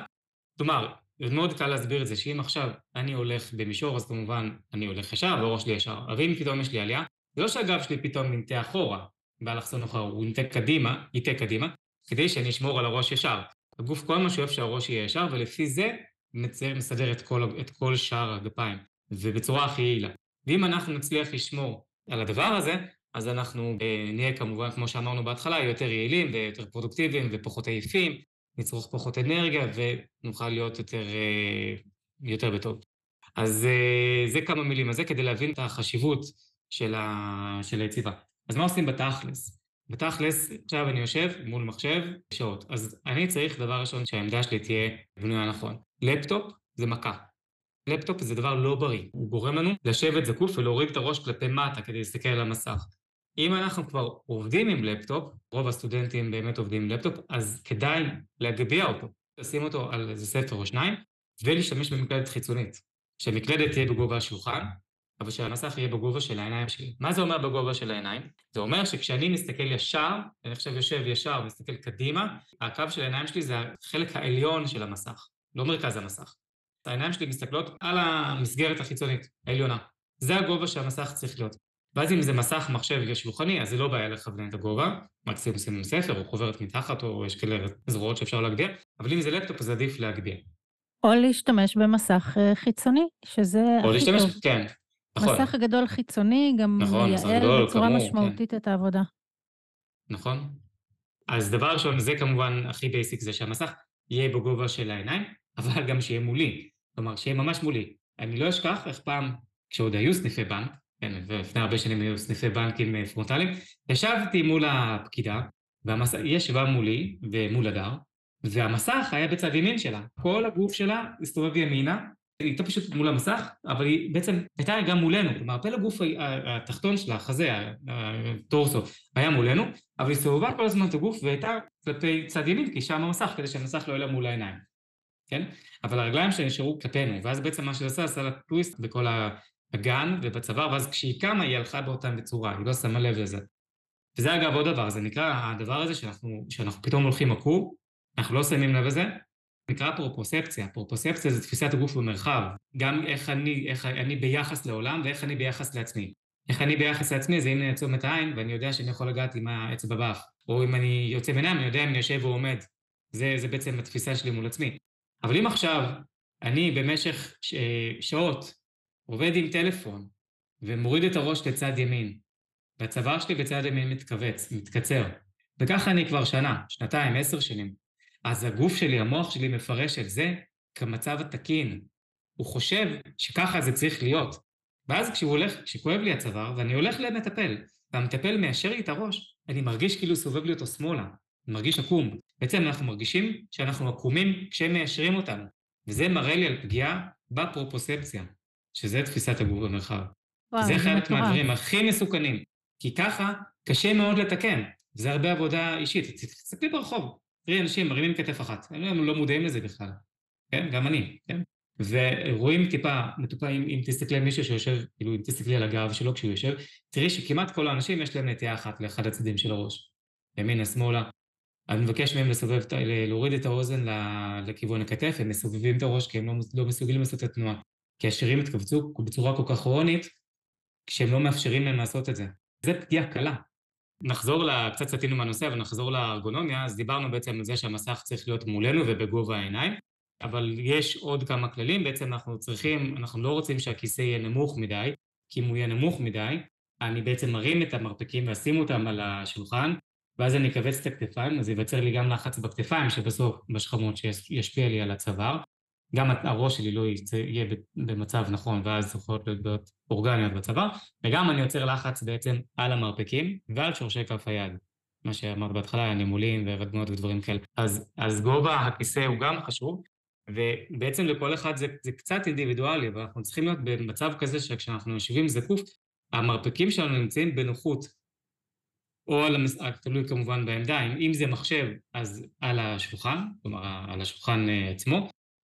כלומר, מאוד קל להסביר את זה, שאם עכשיו אני הולך במישור, אז כמובן אני הולך ישר והראש שלי ישר. אבל אם פתאום יש לי עלייה, זה לא שהגב שלי פתאום ננטה אחורה, באלכסון אחר, הוא ננטה קדימה, ייתה קדימה, כדי שאני אשמור על הראש ישר. הגוף כל מה שואף שהראש יהיה ישר, ולפי זה מסדר את כל, את כל שער הגפיים, ובצורה הכי יעילה. ואם אנחנו נצליח לשמור על הדבר הזה, אז אנחנו אה, נהיה כמובן, כמו שאמרנו בהתחלה, יותר יעילים ויותר פרודוקטיביים ופחות עייפים, נצרוך פחות אנרגיה ונוכל להיות יותר, אה, יותר בטוב. אז אה, זה כמה מילים, אז זה כדי להבין את החשיבות של, ה... של היציבה. אז מה עושים בתכלס? בתכלס, עכשיו אני יושב מול מחשב שעות, אז אני צריך דבר ראשון שהעמדה שלי תהיה בנויה נכון. לפטופ זה מכה. לפטופ זה דבר לא בריא, הוא גורם לנו לשבת זקוף ולהוריד את הראש כלפי מטה כדי להסתכל על המסך. אם אנחנו כבר עובדים עם לפטופ, רוב הסטודנטים באמת עובדים עם לפטופ, אז כדאי להגביה אותו, לשים אותו על איזה ספר או שניים, ולהשתמש במקלדת חיצונית. שהמקלדת תהיה בגובה השולחן, אבל שהמסך יהיה בגובה של העיניים שלי. מה זה אומר בגובה של העיניים? זה אומר שכשאני מסתכל ישר, אני עכשיו יושב ישר ומסתכל קדימה, הקו של העיניים שלי זה החלק העליון של המסך, לא מרכז המסך. העיניים שלי מסתכלות על המסגרת החיצונית, העליונה. זה הגובה שהמסך צריך להיות. ואז אם זה מסך מחשב ושולחני, אז זה לא בעיה לכוון את הגובה, מקסימום עושים ספר או חוברת מתחת, או יש כאלה זרועות שאפשר להגביה, אבל אם זה לפטופ, אז עדיף להגביה. או להשתמש במסך חיצוני, שזה... או להשתמש, כן. המסך הגדול חיצוני גם יעל בצורה משמעותית את העבודה. נכון. אז דבר ראשון, זה כמובן הכי בייסיק, זה שהמסך יהיה בגובה של העיניים, אבל גם שיהיה מולי. כלומר, שיהיה ממש מולי. אני לא אשכח איך פעם, כשעוד היו סניפי בנק, כן, ולפני הרבה שנים היו סניפי בנקים פרונטליים, ישבתי מול הפקידה, והיא ישבה מולי ומול הדר, והמסך היה בצד ימין שלה. כל הגוף שלה הסתובב ימינה, היא הייתה פשוט מול המסך, אבל היא בעצם הייתה גם מולנו. כלומר, פלא גוף התחתון שלה, החזה, הטורסו, היה מולנו, אבל היא סובבה כל הזמן את הגוף והייתה כלפי צד ימין, כי שם המסך, כדי שהמסך לא יהיה מול העיניים. כן? אבל הרגליים שלה נשארו כלפינו, ואז בעצם מה שזה עשה, עשה לה טוויסט בכל הגן ובצוואר, ואז כשהיא קמה, היא הלכה באותם בצורה, היא לא שמה לב לזה. וזה אגב עוד דבר, זה נקרא הדבר הזה שאנחנו, שאנחנו פתאום הולכים עקור, אנחנו לא שמים לב לזה, נקרא פרופוספציה. פרופוספציה זה תפיסת הגוף במרחב, גם איך אני, איך אני ביחס לעולם ואיך אני ביחס לעצמי. איך אני ביחס לעצמי זה אם אני עצום את העין ואני יודע שאני יכול לגעת עם האצבע באף, או אם אני יוצא בעיניים, אני יודע אם אני יושב או עומד. זה, זה בעצם התפיסה שלי מול עצמי. אבל אם עכשיו אני במשך ש... שעות עובד עם טלפון ומוריד את הראש לצד ימין, והצוואר שלי בצד ימין מתכווץ, מתקצר, וככה אני כבר שנה, שנתיים, עשר שנים, אז הגוף שלי, המוח שלי מפרש את זה כמצב התקין. הוא חושב שככה זה צריך להיות. ואז כשהוא הולך, כשכואב לי הצוואר, ואני הולך למטפל, והמטפל מאשר לי את הראש, אני מרגיש כאילו סובב לי אותו שמאלה. אני מרגיש עקום. בעצם אנחנו מרגישים שאנחנו עקומים כשהם מאשרים אותנו. וזה מראה לי על פגיעה בפרופוספציה, שזה תפיסת הגוף במרחב. וואו, זה חלק מהדברים הכי מסוכנים, כי ככה קשה מאוד לתקן. זה הרבה עבודה אישית. תסתכלי ברחוב. תראי, אנשים מרימים כתף אחת, הם לא מודעים לזה בכלל, כן? גם אני, כן? ורואים טיפה, מטופה, אם, אם תסתכלי על מישהו שיושב, כאילו, אם תסתכלי על הגב שלו כשהוא יושב, תראי שכמעט כל האנשים יש להם נטייה אחת לאחד הצדים של הראש, ימינה, שמאלה. אני מבקש מהם לסובב, להוריד את האוזן לכיוון הכתף, הם מסובבים את הראש כי הם לא, לא מסוגלים לעשות את התנועה, כי השירים התכווצו בצורה כל כך כרונית, כשהם לא מאפשרים להם לעשות את זה. זה פגיעה קלה. נחזור לה, קצת סתינו מהנושא, אבל נחזור לארגונומיה, אז דיברנו בעצם על זה שהמסך צריך להיות מולנו ובגובה העיניים, אבל יש עוד כמה כללים, בעצם אנחנו צריכים, אנחנו לא רוצים שהכיסא יהיה נמוך מדי, כי אם הוא יהיה נמוך מדי, אני בעצם מרים את המרפקים ואשים אותם על השולחן, ואז אני אכווץ את הכתפיים, אז ייווצר לי גם לחץ בכתפיים, שבסוף בשכמות שישפיע לי על הצוואר, גם הראש שלי לא יהיה במצב נכון, ואז יכולות להיות בעיות אורגניות בצוואר, וגם אני יוצר לחץ בעצם על המרפקים ועל שורשי כף היד. מה שאמרת בהתחלה, נימולים ורדמות ודברים כאלה. אז, אז גובה הכיסא הוא גם חשוב, ובעצם לכל אחד זה, זה קצת אינדיבידואלי, ואנחנו צריכים להיות במצב כזה שכשאנחנו יושבים זקוף, המרפקים שלנו נמצאים בנוחות, או על המסע, תלוי כמובן בעמדה, אם זה מחשב, אז על השולחן, כלומר על השולחן עצמו,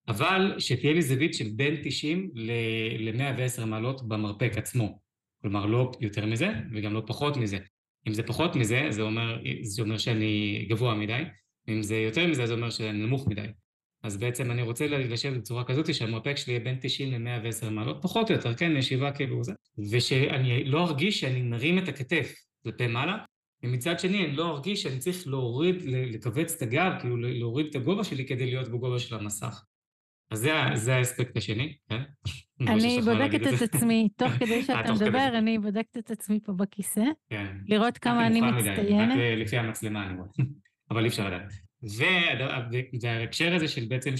אבל שתהיה לי זווית של בין תשעים ל-מאה ועשר מעלות במרפק עצמו. כלומר, לא יותר מזה וגם לא פחות מזה. אם זה פחות מזה, זה אומר, זה אומר שאני גבוה מדי, ואם זה יותר מזה, זה אומר שאני נמוך מדי. אז בעצם אני רוצה לשבת בצורה כזאת שהמרפק שלי יהיה בין תשעים ל-מאה ועשר מעלות, פחות או יותר, כן, ישיבה כאילו זה. ושאני לא ארגיש שאני מרים את הכתף לפה מעלה, ומצד שני, אני לא ארגיש שאני צריך להוריד, לקבץ את הגב, כאילו להוריד את הגובה שלי כדי להיות בגובה של המסך. אז זה האספקט השני, כן? אני בודקת את עצמי, תוך כדי שאתה מדבר, אני בודקת את עצמי פה בכיסא, לראות כמה אני מצטיינת. לפי המצלמה אני רואה, אבל אי אפשר לדעת. וההקשר הזה של בעצם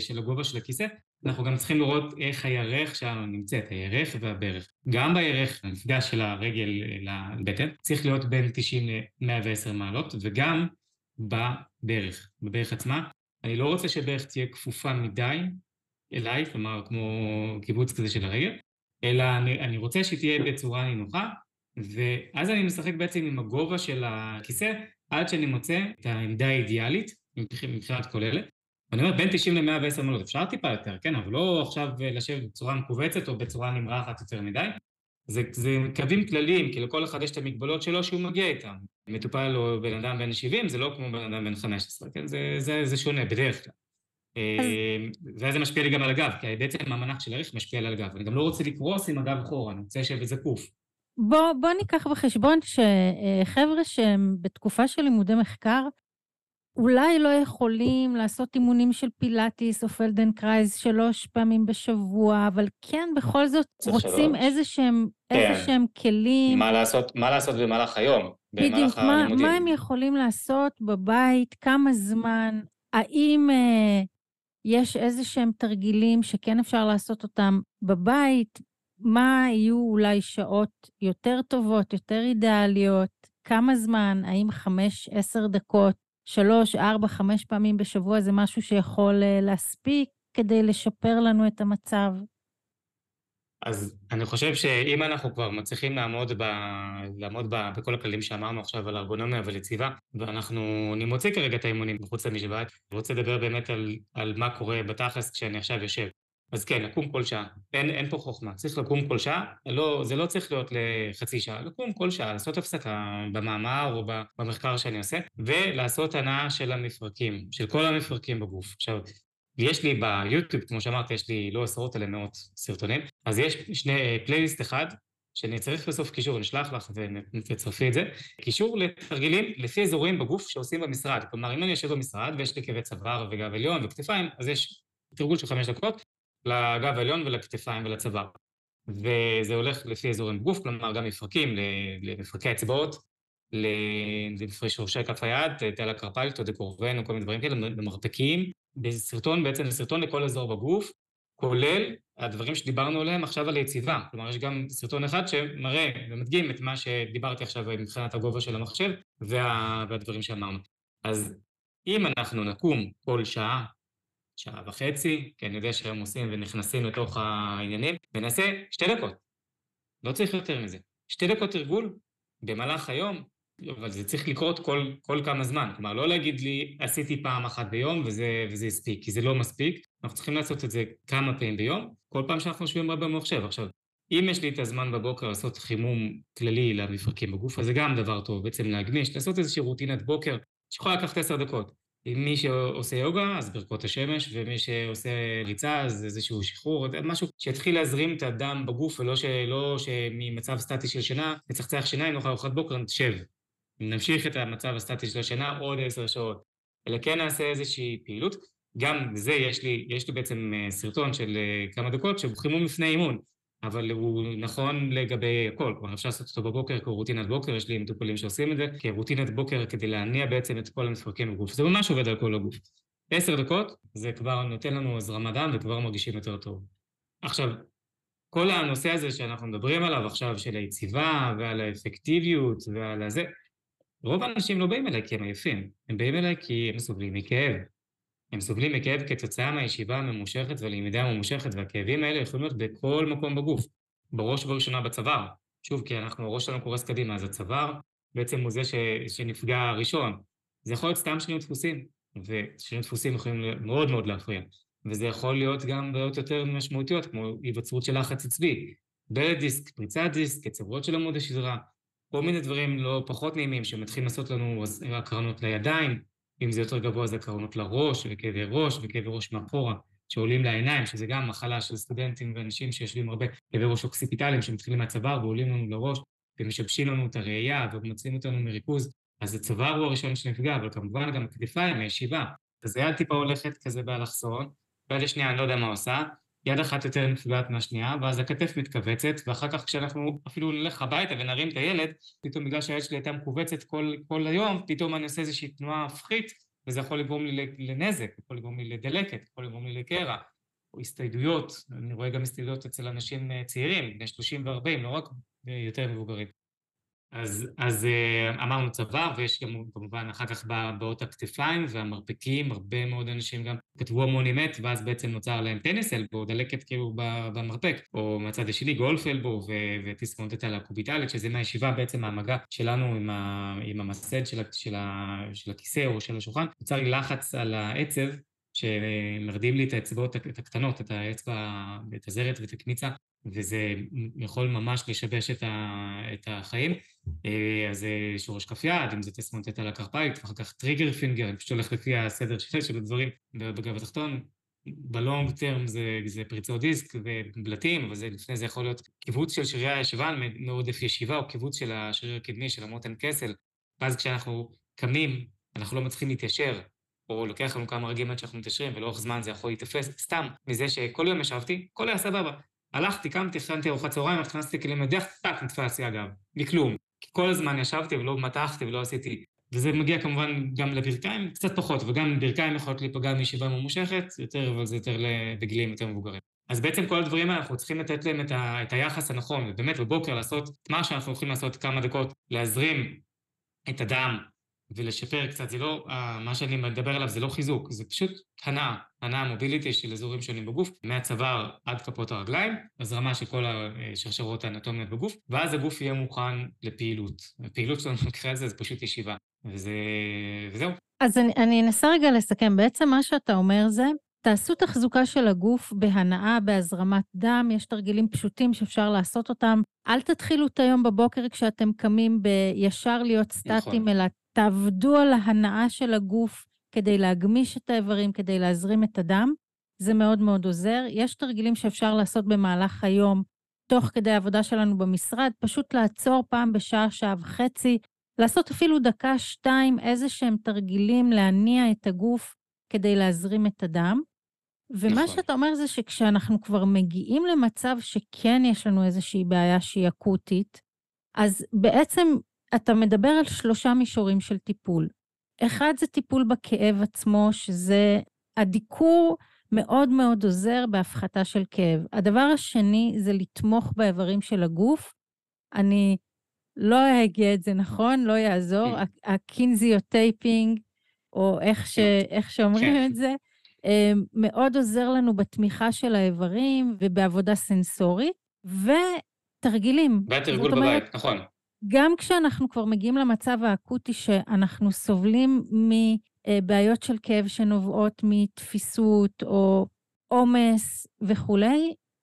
של הגובה של הכיסא, אנחנו גם צריכים לראות איך הירך שלנו נמצאת, הירך והברך. גם בירך, המפגש של הרגל לבטן, צריך להיות בין תשעים ל-מאה ועשר מעלות, וגם בברך, בברך עצמה. אני לא רוצה שברך תהיה כפופה מדי אליי, כלומר כמו קיבוץ כזה של הרגל, אלא אני, אני רוצה שתהיה בצורה נינוחה, ואז אני משחק בעצם עם הגובה של הכיסא, עד שאני מוצא את העמדה האידיאלית, מבחינת כוללת. ואני אומר, בין תשעים ל-מאה ועשר מעלות, אפשר טיפה יותר, כן? אבל לא עכשיו לשבת בצורה מקובצת או בצורה נמרחת יותר מדי. זה, זה קווים כלליים, כי לכל אחד יש את המגבלות שלו שהוא מגיע איתם. מטופל או בן אדם בן שבעים, זה לא כמו בן אדם בן חמש עשרה, כן? זה, זה, זה שונה בדרך כלל. ואז זה משפיע לי גם על הגב, כי בעצם המנח של הערך משפיע לי על הגב. אני גם לא רוצה לקרוס עם הגב אחורה, אני רוצה לשבת זקוף. בוא, בוא ניקח בחשבון שחבר'ה שהם בתקופה של לימודי מחקר, אולי לא יכולים לעשות אימונים של פילאטיס או פלדנקרייז שלוש פעמים בשבוע, אבל כן, בכל זאת רוצים איזה שהם, איזה שהם כלים. מה לעשות, מה לעשות במהלך היום, במהלך הלימודים. מה הם יכולים לעשות בבית, כמה זמן, האם יש איזה שהם תרגילים שכן אפשר לעשות אותם בבית, מה יהיו אולי שעות יותר טובות, יותר אידיאליות, כמה זמן, האם חמש, עשר דקות, שלוש, ארבע, חמש פעמים בשבוע, זה משהו שיכול להספיק כדי לשפר לנו את המצב? אז אני חושב שאם אנחנו כבר מצליחים לעמוד, ב, לעמוד ב, בכל הכללים שאמרנו עכשיו על ארגונומיה וליציבה, ואנחנו נמוציא כרגע את האימונים בחוץ למשוואה, אני רוצה לדבר באמת על, על מה קורה בתכלס כשאני עכשיו יושב. אז כן, לקום כל שעה. אין, אין פה חוכמה. צריך לקום כל שעה. לא, זה לא צריך להיות לחצי שעה. לקום כל שעה, לעשות הפסקה במאמר או במחקר שאני עושה, ולעשות הנעה של המפרקים, של כל המפרקים בגוף. עכשיו, יש לי ביוטיוב, כמו שאמרתי, יש לי לא עשרות אלא מאות סרטונים, אז יש שני פלייליסט אחד, שאני צריך בסוף קישור, נשלח לך ותצרפי את זה, קישור לתרגילים לפי אזורים בגוף שעושים במשרד. כלומר, אם אני יושב במשרד ויש לי כבד צוואר וגב עליון וכתפיים, אז יש תרגול של חמש דקות, לגב העליון ולכתפיים ולצוואר. וזה הולך לפי אזורים בגוף, כלומר גם מפרקים, למפרקי אצבעות, למפרק שורשי כף היד, תעלה קרפלית או דקורבן או כל מיני דברים כאלה, למרפקים. בסרטון, בעצם סרטון לכל אזור בגוף, כולל הדברים שדיברנו עליהם עכשיו על היציבה. כלומר, יש גם סרטון אחד שמראה ומדגים את מה שדיברתי עכשיו מבחינת הגובה של המחשב וה... והדברים שאמרנו. אז אם אנחנו נקום כל שעה, שעה וחצי, כי אני יודע שהם עושים ונכנסים לתוך העניינים, ונעשה שתי דקות. לא צריך יותר מזה. שתי דקות תרגול במהלך היום, אבל זה צריך לקרות כל, כל כמה זמן. כלומר, לא להגיד לי, עשיתי פעם אחת ביום וזה, וזה הספיק, כי זה לא מספיק. אנחנו צריכים לעשות את זה כמה פעמים ביום, כל פעם שאנחנו שווים רבה במחשב. עכשיו, אם יש לי את הזמן בבוקר לעשות חימום כללי למפרקים בגוף, אז זה גם דבר טוב, בעצם להגמיש, לעשות איזושהי רוטינת בוקר, שיכולה לקחת עשר דקות. מי שעושה יוגה, אז ברכות השמש, ומי שעושה ריצה, אז איזשהו שחרור, משהו שיתחיל להזרים את הדם בגוף, ולא שלא, שממצב סטטי של שינה, נצחצח שיניים, נוכל ארוחת בוקר, נשב. נמשיך את המצב הסטטי של השינה עוד עשר שעות. אלא כן נעשה איזושהי פעילות. גם זה, יש לי, יש לי בעצם סרטון של כמה דקות, שבחימו מפני אימון. אבל הוא נכון לגבי הכל, כבר אפשר לעשות אותו בבוקר כרוטינת בוקר, יש לי מטופלים שעושים את זה, כרוטינת בוקר כדי להניע בעצם את כל המפרקים בגוף, זה ממש עובד על כל הגוף. עשר דקות, זה כבר נותן לנו הזרמת דם וכבר מרגישים יותר טוב. עכשיו, כל הנושא הזה שאנחנו מדברים עליו עכשיו, של היציבה ועל האפקטיביות ועל זה, רוב האנשים לא באים אליי כי הם עייפים, הם באים אליי כי הם סובלים מכאב. הם סובלים מכאב כתוצאה מהישיבה הממושכת ולמידה הממושכת, והכאבים האלה יכולים להיות בכל מקום בגוף, בראש ובראשונה בצוואר. שוב, כי אנחנו, הראש שלנו קורס קדימה, אז הצוואר בעצם הוא זה ש... שנפגע ראשון. זה יכול להיות סתם שינוי דפוסים, ושינוי דפוסים יכולים מאוד מאוד להפריע. וזה יכול להיות גם בעיות יותר משמעותיות, כמו היווצרות של לחץ עצבי, בלדיסק, פריצת דיסק, הצברות של עמוד השדרה, כל מיני דברים לא פחות נעימים שמתחילים לעשות לנו הקרנות לידיים, אם זה יותר גבוה, זה קרנות לראש וכאבי ראש וכאבי ראש מאחורה, שעולים לעיניים, שזה גם מחלה של סטודנטים ואנשים שיושבים הרבה, כאבי ראש אוקסיפיטליים שמתחילים מהצוואר ועולים לנו לראש, ומשבשים לנו את הראייה ומוצאים אותנו מריכוז, אז הצוואר הוא הראשון שנפגע, אבל כמובן גם הכתפיים, הישיבה. אז היד טיפה הולכת כזה באלכסון, ועד השנייה אני לא יודע מה עושה, יד אחת יותר נפגעת מהשנייה, ואז הכתף מתכווצת, ואחר כך כשאנחנו אפילו נלך הביתה ונרים את הילד, פתאום בגלל שהילד שלי הייתה מכווצת כל, כל היום, פתאום אני עושה איזושהי תנועה הפחית, וזה יכול לגרום לי לנזק, יכול לגרום לי לדלקת, יכול לגרום לי לקרע, או הסתיידויות, אני רואה גם הסתיידויות אצל אנשים צעירים, בני שלושים וארבעים, לא רק יותר מבוגרים. אז, אז אמרנו צוואר, ויש גם כמובן אחר כך באות הכתפיים והמרפקים, הרבה מאוד אנשים גם כתבו המון אמת, ואז בעצם נוצר להם טניס אלבו, דלקת כאילו במרפק, או מהצד השני גולף אלבו ותסמונת הקוביטלית, שזה מהישיבה בעצם המגע שלנו עם, ה, עם המסד של, של, של הכיסא או של השולחן, נוצר לי לחץ על העצב, שמרדים לי את האצבעות הקטנות, את האצבע, את הזרת ואת הקניצה, וזה יכול ממש לשבש את, ה, את החיים. אז זה שורש כף יד, אם זה תסמונת על הקרפלית, ואחר כך טריגר פינגר, אני פשוט הולך לפי הסדר של, של הדברים בגב התחתון. בלונג טרם זה, זה פריצות דיסק ובלטים, אבל זה, לפני זה יכול להיות קיבוץ של שרירי הישבן, מעודף ישיבה, או קיבוץ של השריר הקדמי, של המותן קסל. ואז כשאנחנו קמים, אנחנו לא מצליחים להתיישר, או לוקח לנו כמה רגעים עד שאנחנו מתיישרים, ולאורך זמן זה יכול להתאפס, סתם מזה שכל יום ישבתי, כל היה סבבה. הלכתי, קמתי, הכנתי ארוחת צהריים, הכנסתי כלים לדרך, טק, נתפס לי אגב, מכלום. כי כל הזמן ישבתי ולא מתחתי ולא עשיתי. וזה מגיע כמובן גם לברכיים, קצת פחות, וגם ברכיים יכולות להיפגע מישיבה ממושכת, יותר, אבל זה יותר בגילים יותר מבוגרים. אז בעצם כל הדברים האלה, אנחנו צריכים לתת להם את, ה, את היחס הנכון, ובאמת בבוקר לעשות מה שאנחנו יכולים לעשות כמה דקות, להזרים את הדם ולשפר קצת. זה לא, מה שאני מדבר עליו זה לא חיזוק, זה פשוט הנעה, הנעה מוביליטי של אזורים שונים בגוף, מהצוואר עד כפות הרגליים, הזרמה של כל השרשרות האנטומיות בגוף, ואז הגוף יהיה מוכן לפעילות. הפעילות שלנו במקרה זה, זה פשוט ישיבה, וזה, וזהו. אז אני, אני אנסה רגע לסכם. בעצם מה שאתה אומר זה, תעשו תחזוקה של הגוף בהנאה, בהזרמת דם, יש תרגילים פשוטים שאפשר לעשות אותם. אל תתחילו את היום בבוקר כשאתם קמים בישר להיות סטטים, אלא תעבדו על ההנאה של הגוף כדי להגמיש את האיברים, כדי להזרים את הדם. זה מאוד מאוד עוזר. יש תרגילים שאפשר לעשות במהלך היום, תוך כדי העבודה שלנו במשרד, פשוט לעצור פעם בשעה, שעה וחצי, לעשות אפילו דקה, שתיים, איזה שהם תרגילים להניע את הגוף כדי להזרים את הדם. ומה שאתה אומר זה שכשאנחנו כבר מגיעים למצב שכן יש לנו איזושהי בעיה שהיא אקוטית, אז בעצם אתה מדבר על שלושה מישורים של טיפול. אחד זה טיפול בכאב עצמו, שזה הדיקור מאוד מאוד עוזר בהפחתה של כאב. הדבר השני זה לתמוך באיברים של הגוף. אני לא אהגה את זה נכון, לא יעזור. הקינזיוטייפינג, או איך, ש... איך שאומרים את זה, מאוד עוזר לנו בתמיכה של האיברים ובעבודה סנסורית, ותרגילים. והתרגול בבית, נכון. גם כשאנחנו כבר מגיעים למצב האקוטי שאנחנו סובלים מבעיות של כאב שנובעות מתפיסות או עומס וכו',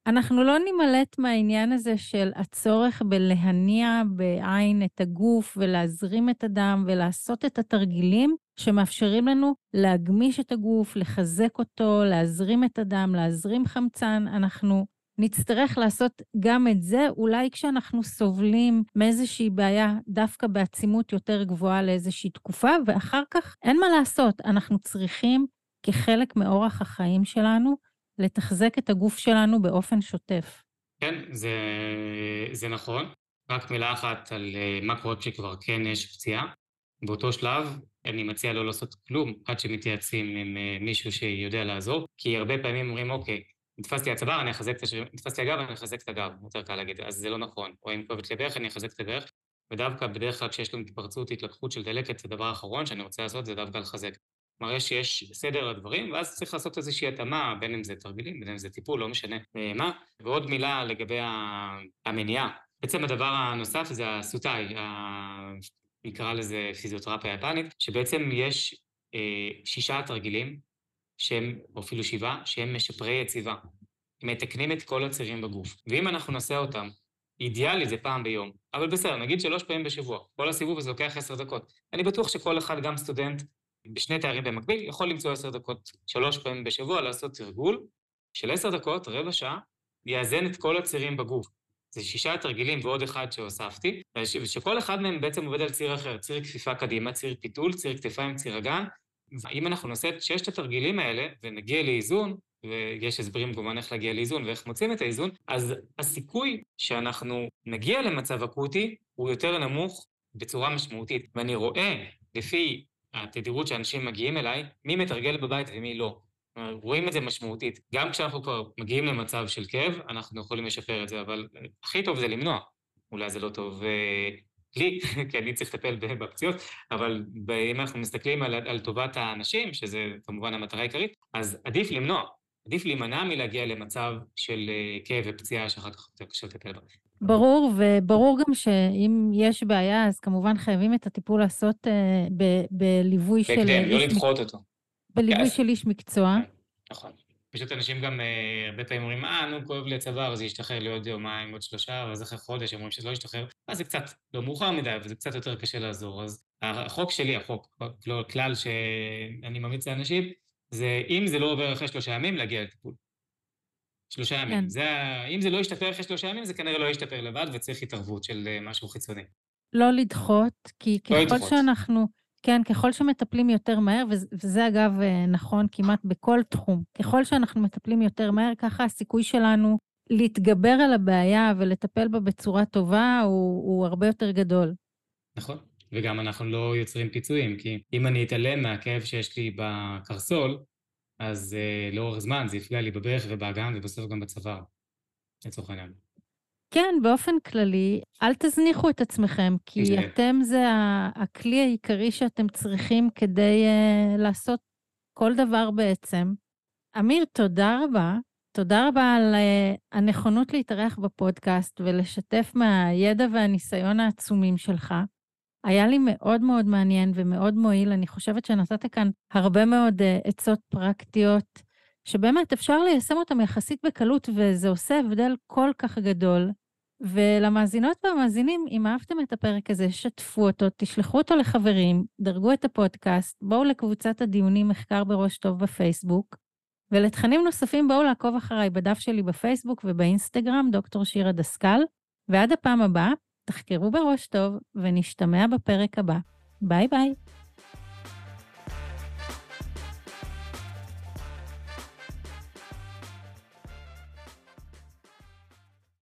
אנחנו לא נמלט מהעניין הזה של הצורך בלהניע בעין את הגוף ולהזרים את הדם ולעשות את התרגילים שמאפשרים לנו להגמיש את הגוף, לחזק אותו, להזרים את הדם, להזרים חמצן. אנחנו נצטרך לעשות גם את זה, אולי כשאנחנו סובלים מאיזושהי בעיה, דווקא בעצימות יותר גבוהה לאיזושהי תקופה, ואחר כך אין מה לעשות. אנחנו צריכים, כחלק מאורח החיים שלנו, לתחזק את הגוף שלנו באופן שוטף. כן, זה, זה נכון. רק מילה אחת על מה קורה שכבר כן יש פציעה. באותו שלב, אני מציע לא לעשות כלום, עד שמתייעצים עם מישהו שיודע לעזור, כי הרבה פעמים אומרים, אוקיי, נתפסתי הצוואר, אני אחזק את השרירים, נתפסתי הגב, אני אחזק את הגב, יותר קל להגיד, אז זה לא נכון. או אם כואבת לי ברך, אני אחזק את הברך, ודווקא בדרך כלל כשיש לנו התפרצות, התלקחות של דלקת, הדבר האחרון שאני רוצה לעשות זה דווקא לחזק. מראה שיש סדר לדברים, ואז צריך לעשות איזושהי התאמה, בין אם זה תרגילים, בין אם זה טיפול, לא משנה מה. ועוד מילה לגבי המניעה. בעצם הדבר הנוסף זה הסוטאי, נקרא לזה פיזיותרפיה יפנית, שבעצם יש שישה תרגילים, שהם, או אפילו שבעה, שהם משפרי יציבה. הם מתקנים את כל הצירים בגוף. ואם אנחנו נעשה אותם, אידיאלי זה פעם ביום. אבל בסדר, נגיד שלוש פעמים בשבוע. כל הסיבוב הזה לוקח עשר דקות. אני בטוח שכל אחד, גם סטודנט, בשני תארים במקביל, יכול למצוא עשר דקות, שלוש פעמים בשבוע, לעשות תרגול של עשר דקות, רבע שעה, יאזן את כל הצירים בגוף. זה שישה תרגילים ועוד אחד שהוספתי, שכל אחד מהם בעצם עובד על ציר אחר, ציר כפיפה קדימה, ציר פיתול, ציר כתפיים, ציר אגן. אם אנחנו נעשה את ששת התרגילים האלה, ונגיע לאיזון, ויש הסברים כמובן איך להגיע לאיזון, ואיך מוצאים את האיזון, אז הסיכוי שאנחנו נגיע למצב אקוטי, הוא יותר נמוך בצורה משמעותית. ואני רואה, לפי התדירות שאנשים מגיעים אליי, מי מתרגל בבית ומי לא. רואים את זה משמעותית. גם כשאנחנו כבר מגיעים למצב של כאב, אנחנו יכולים לשפר את זה, אבל הכי טוב זה למנוע. אולי זה לא טוב לי, כי אני צריך לטפל בפציעות, אבל אם אנחנו מסתכלים על, על טובת האנשים, שזה כמובן המטרה העיקרית, אז עדיף למנוע, עדיף להימנע מלהגיע למצב של כאב ופציעה שאחר כך יותר קשה לטפל בה. ברור, וברור גם שאם יש בעיה, אז כמובן חייבים את הטיפול לעשות ב, בליווי של... בהקדם, לא לדחות אותו. בליווי של איש מקצוע. נכון. פשוט אנשים גם הרבה פעמים אומרים, אה, נו, כואב לי הצוואר, זה ישתחרר לי עוד יומיים, עוד שלושה, ואז אחרי חודש, אומרים שזה לא ישתחרר, אז זה קצת לא מאוחר מדי, וזה קצת יותר קשה לעזור. אז החוק שלי, החוק, לא כלל שאני ממליץ לאנשים, זה אם זה לא עובר אחרי שלושה ימים, להגיע לטיפול. שלושה ימים. אם זה לא ישתפר אחרי שלושה ימים, זה כנראה לא ישתפר לבד, וצריך התערבות של משהו חיצוני. לא לדחות, כי ככל שאנחנו... כן, ככל שמטפלים יותר מהר, וזה אגב נכון כמעט בכל תחום, ככל שאנחנו מטפלים יותר מהר, ככה הסיכוי שלנו להתגבר על הבעיה ולטפל בה בצורה טובה הוא, הוא הרבה יותר גדול. נכון, וגם אנחנו לא יוצרים פיצויים, כי אם אני אתעלם מהכאב שיש לי בקרסול, אז אה, לאורך זמן זה יפגע לי בברך ובאגן ובסוף גם בצוואר, לצורך העניין. כן, באופן כללי, אל תזניחו את עצמכם, כי אתם זה הכלי העיקרי שאתם צריכים כדי uh, לעשות כל דבר בעצם. אמיר, תודה רבה. תודה רבה על uh, הנכונות להתארח בפודקאסט ולשתף מהידע והניסיון העצומים שלך. היה לי מאוד מאוד מעניין ומאוד מועיל. אני חושבת שנתת כאן הרבה מאוד uh, עצות פרקטיות, שבאמת אפשר ליישם אותם יחסית בקלות, וזה עושה הבדל כל כך גדול. ולמאזינות והמאזינים, אם אהבתם את הפרק הזה, שתפו אותו, תשלחו אותו לחברים, דרגו את הפודקאסט, בואו לקבוצת הדיונים מחקר בראש טוב בפייסבוק, ולתכנים נוספים בואו לעקוב אחריי בדף שלי בפייסבוק ובאינסטגרם, דוקטור שירה דסקל, ועד הפעם הבאה, תחקרו בראש טוב, ונשתמע בפרק הבא. ביי ביי.